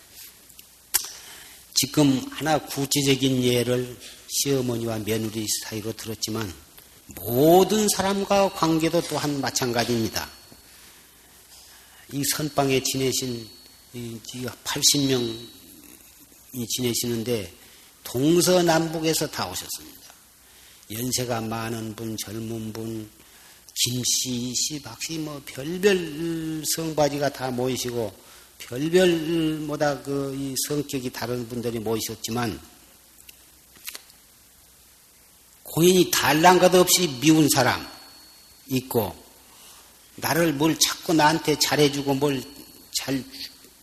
지금 하나 구체적인 예를 시어머니와 며느리 사이로 들었지만 모든 사람과 관계도 또한 마찬가지입니다. 이 선방에 지내신 80명이 지내시는데 동서남북에서 다 오셨습니다. 연세가 많은 분, 젊은 분, 김씨, 이씨, 박씨 뭐 별별 성바지가 다 모이시고 별별마다 그 성격이 다른 분들이 모이셨지만 고인이 달랑가도 없이 미운 사람 있고 나를 뭘 자꾸 나한테 잘해주고 뭘 잘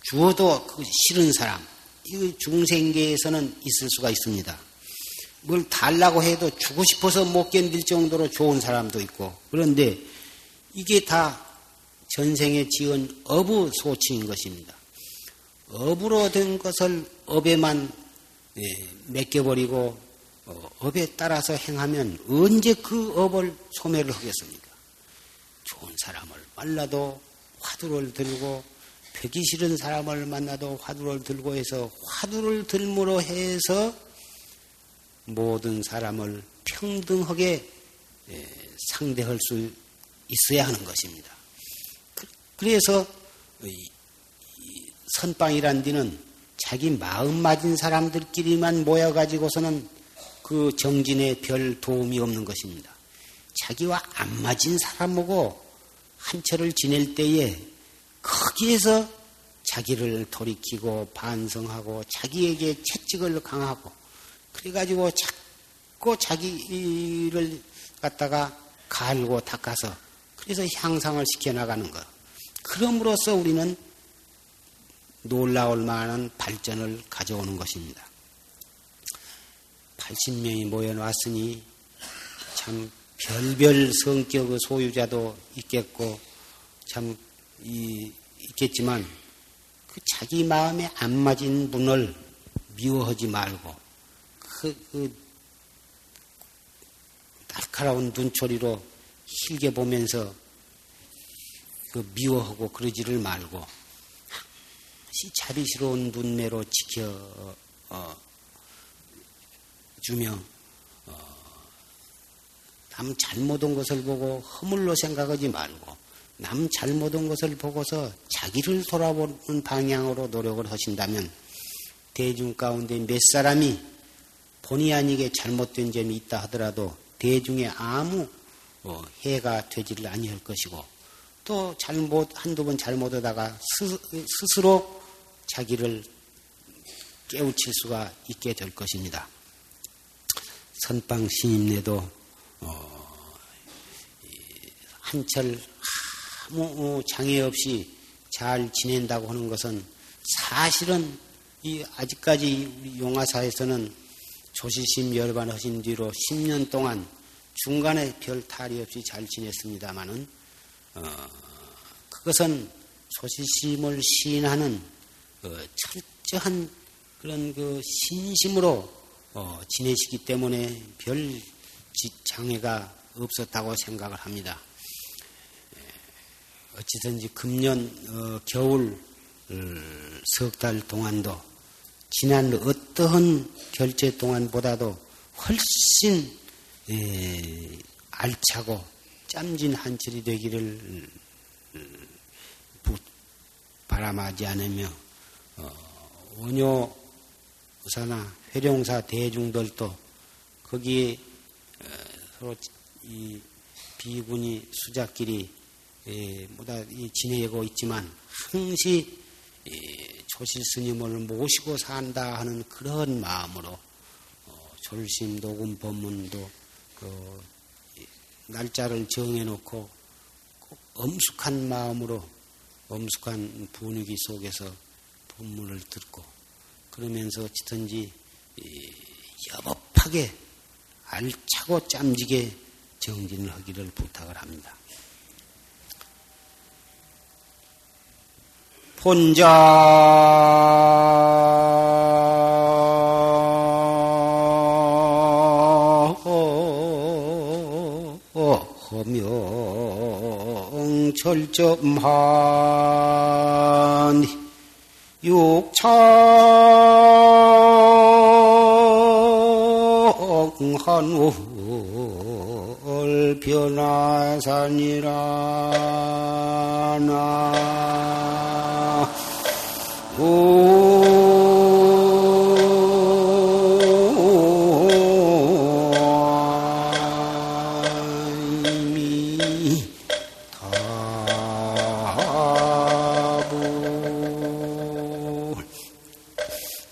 주어도 싫은 사람 이 중생계에서는 있을 수가 있습니다. 뭘 달라고 해도 주고 싶어서 못 견딜 정도로 좋은 사람도 있고 그런데 이게 다 전생에 지은 업의 소칭인 것입니다. 업으로 된 것을 업에만 맡겨버리고 업에 따라서 행하면 언제 그 업을 소멸을 하겠습니까? 좋은 사람을 만나도 화두를 들고 벽이 싫은 사람을 만나도 화두를 들고 해서 화두를 들므로 해서 모든 사람을 평등하게 상대할 수 있어야 하는 것입니다. 그래서 선방이란 데는 자기 마음 맞은 사람들끼리만 모여가지고서는 그 정진에 별 도움이 없는 것입니다. 자기와 안 맞은 사람하고 한철을 지낼 때에 거기에서 자기를 돌이키고 반성하고 자기에게 채찍을 강하고 그래가지고 자꾸 자기를 갖다가 갈고 닦아서 그래서 향상을 시켜나가는 것. 그럼으로써 우리는 놀라울 만한 발전을 가져오는 것입니다. 80명이 모여놨으니 참 별별 성격의 소유자도 있겠고 참 있겠지만 그 자기 마음에 안 맞은 분을 미워하지 말고 그 날카로운 눈초리로 힐게 보면서 그 미워하고 그러지를 말고 자비스러운 눈매로 지켜주며 남 잘못한 것을 보고 허물로 생각하지 말고 남 잘못한 것을 보고서 자기를 돌아보는 방향으로 노력을 하신다면 대중 가운데 몇 사람이 본의 아니게 잘못된 점이 있다 하더라도 대중에 아무 해가 되지를 아니할 것이고 또 잘못 한두 번 잘못하다가 스스로 자기를 깨우칠 수가 있게 될 것입니다. 선방 신임내도 한철 아무 장애 없이 잘 지낸다고 하는 것은 사실은 이 아직까지 용화사에서는 조시심 열반하신 뒤로 10년 동안 중간에 별 탈이 없이 잘 지냈습니다마는 그것은 조시심을 시인하는 철저한 그런 그 신심으로 지내시기 때문에 별 장애가 없었다고 생각을 합니다. 어찌든지 금년 겨울 석 달 동안도 지난 어떠한 결제 동안보다도 훨씬 알차고 짬진 한철이 되기를 바람하지 않으며 원효 의사나 회룡사 대중들도 거기에 서로 이 비군이 수작끼리 뭐다 지내고 있지만 항시 조실 스님을 모시고 산다 하는 그런 마음으로 졸심 녹음 법문도 그 날짜를 정해놓고 꼭 엄숙한 마음으로 엄숙한 분위기 속에서 법문을 듣고 그러면서 어찌든지 여법하게 알차고 짬지게 정진을 하기를 부탁을 합니다. 혼자 허명철점한 육창한월 변화산이라나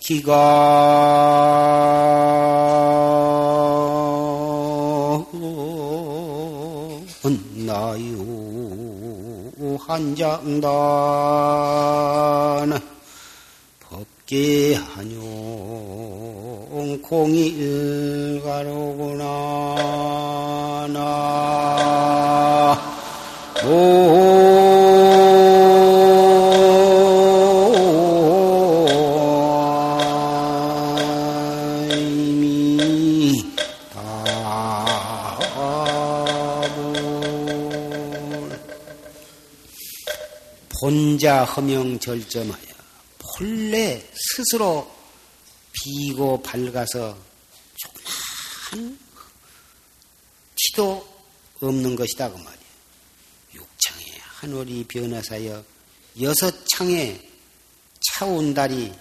기가 나요 한장단 법계한용 공일가로구나 나오 혼자 허명 절점하여 본래 스스로 비고 밝아서 조그만 티도 없는 것이다 그 말이야. 6창에 한월이 변화사여 6창에 차운 달이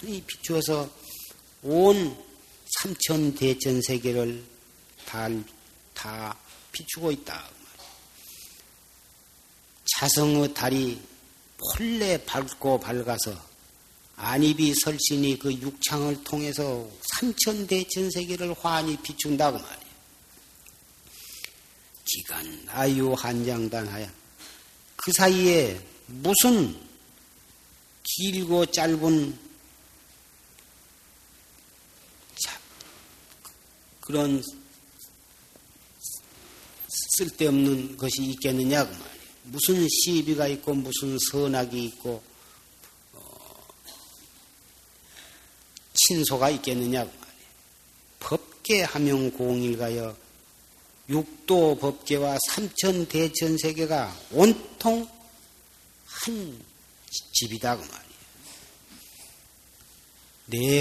환히 비추어서 온 삼천 대천 세계를 다 비추고 있다. 자성의 달이 본래 밝고 밝아서 안입이 설신이 그 육창을 통해서 삼천대천세계를 환히 비춘다고 말이에요. 기간 아유 한장단하야 그 사이에 무슨 길고 짧은 그런 쓸데없는 것이 있겠느냐고 말이에요. 무슨 시비가 있고 무슨 선악이 있고 친소가 있겠느냐고 말이에요. 법계하명 공일가여 육도 법계와 삼천 대천 세계가 온통 한 집이다 그 말이에요.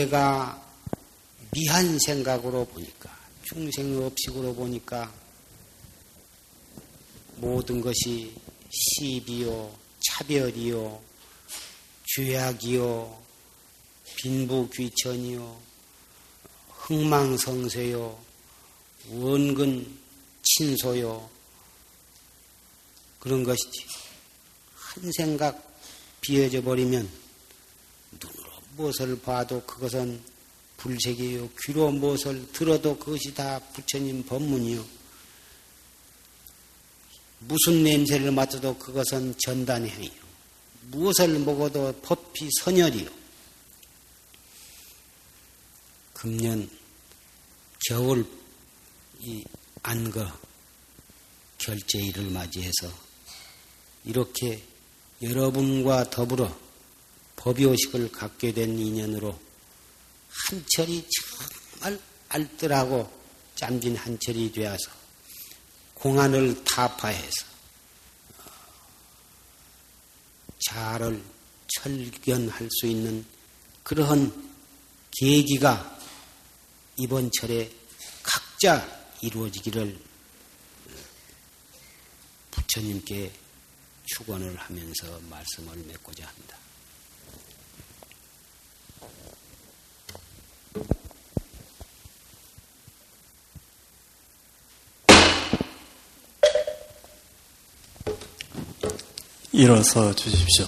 내가 미한 생각으로 보니까 중생의 업식으로 보니까 모든 것이 시비요, 차별이요, 죄악이요, 빈부귀천이요, 흥망성쇠요, 원근 친소요 그런 것이지. 한 생각 비어져 버리면 눈으로 무엇을 봐도 그것은 불색이요, 귀로 무엇을 들어도 그것이 다 부처님 법문이요. 무슨 냄새를 맡아도 그것은 전단의 행위요. 무엇을 먹어도 법이 선열이요. 금년 겨울 이 안거 결제일을 맞이해서 이렇게 여러분과 더불어 법요식을 갖게 된 인연으로 한철이 정말 알뜰하고 잠긴 한철이 되어서 공안을 타파해서 자아를 철견할 수 있는 그러한 계기가 이번 철에 각자 이루어지기를 부처님께 축원을 하면서 말씀을 맺고자 합니다. 일어서 주십시오.